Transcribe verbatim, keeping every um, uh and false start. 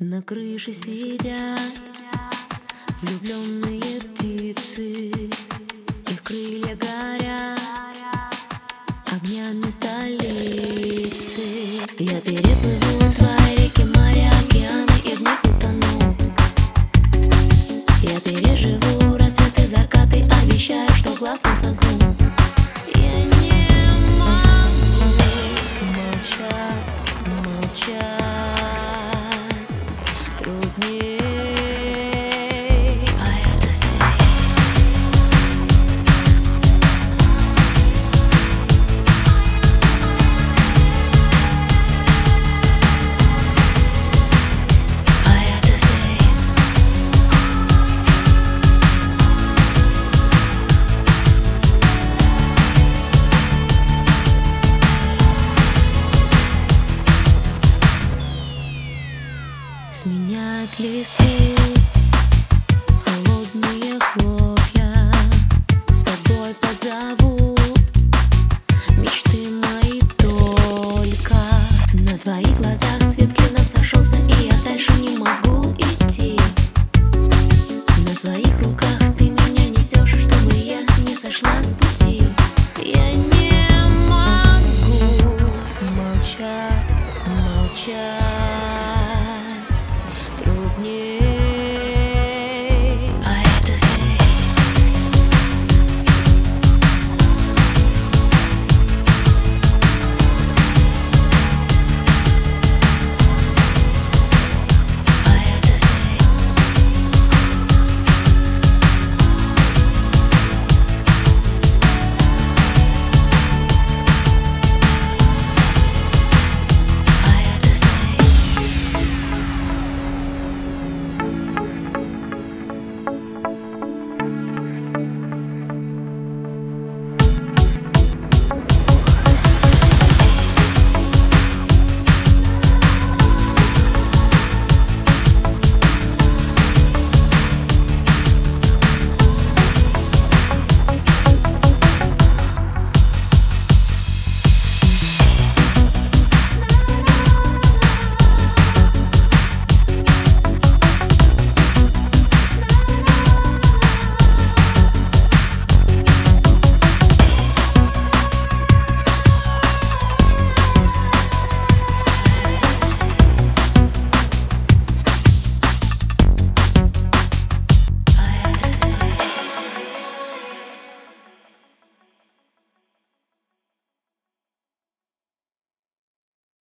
На крыше сидят влюбленные птицы, их крылья горят огнями столицы. Я переплыву твои реки, моря, океаны и вновь утону. Я переживу рассветы, закаты, обещаю, что глаз не сомкну. Я не могу молчать, молчать. Сменяют лисы холодные хлопья, с собой позовут мечты мои только. На твоих глазах свет клином сошелся, и я дальше не могу идти. На своих руках ты меня несешь, чтобы я не сошла с пути. Я не могу молчать, молчать. Yeah.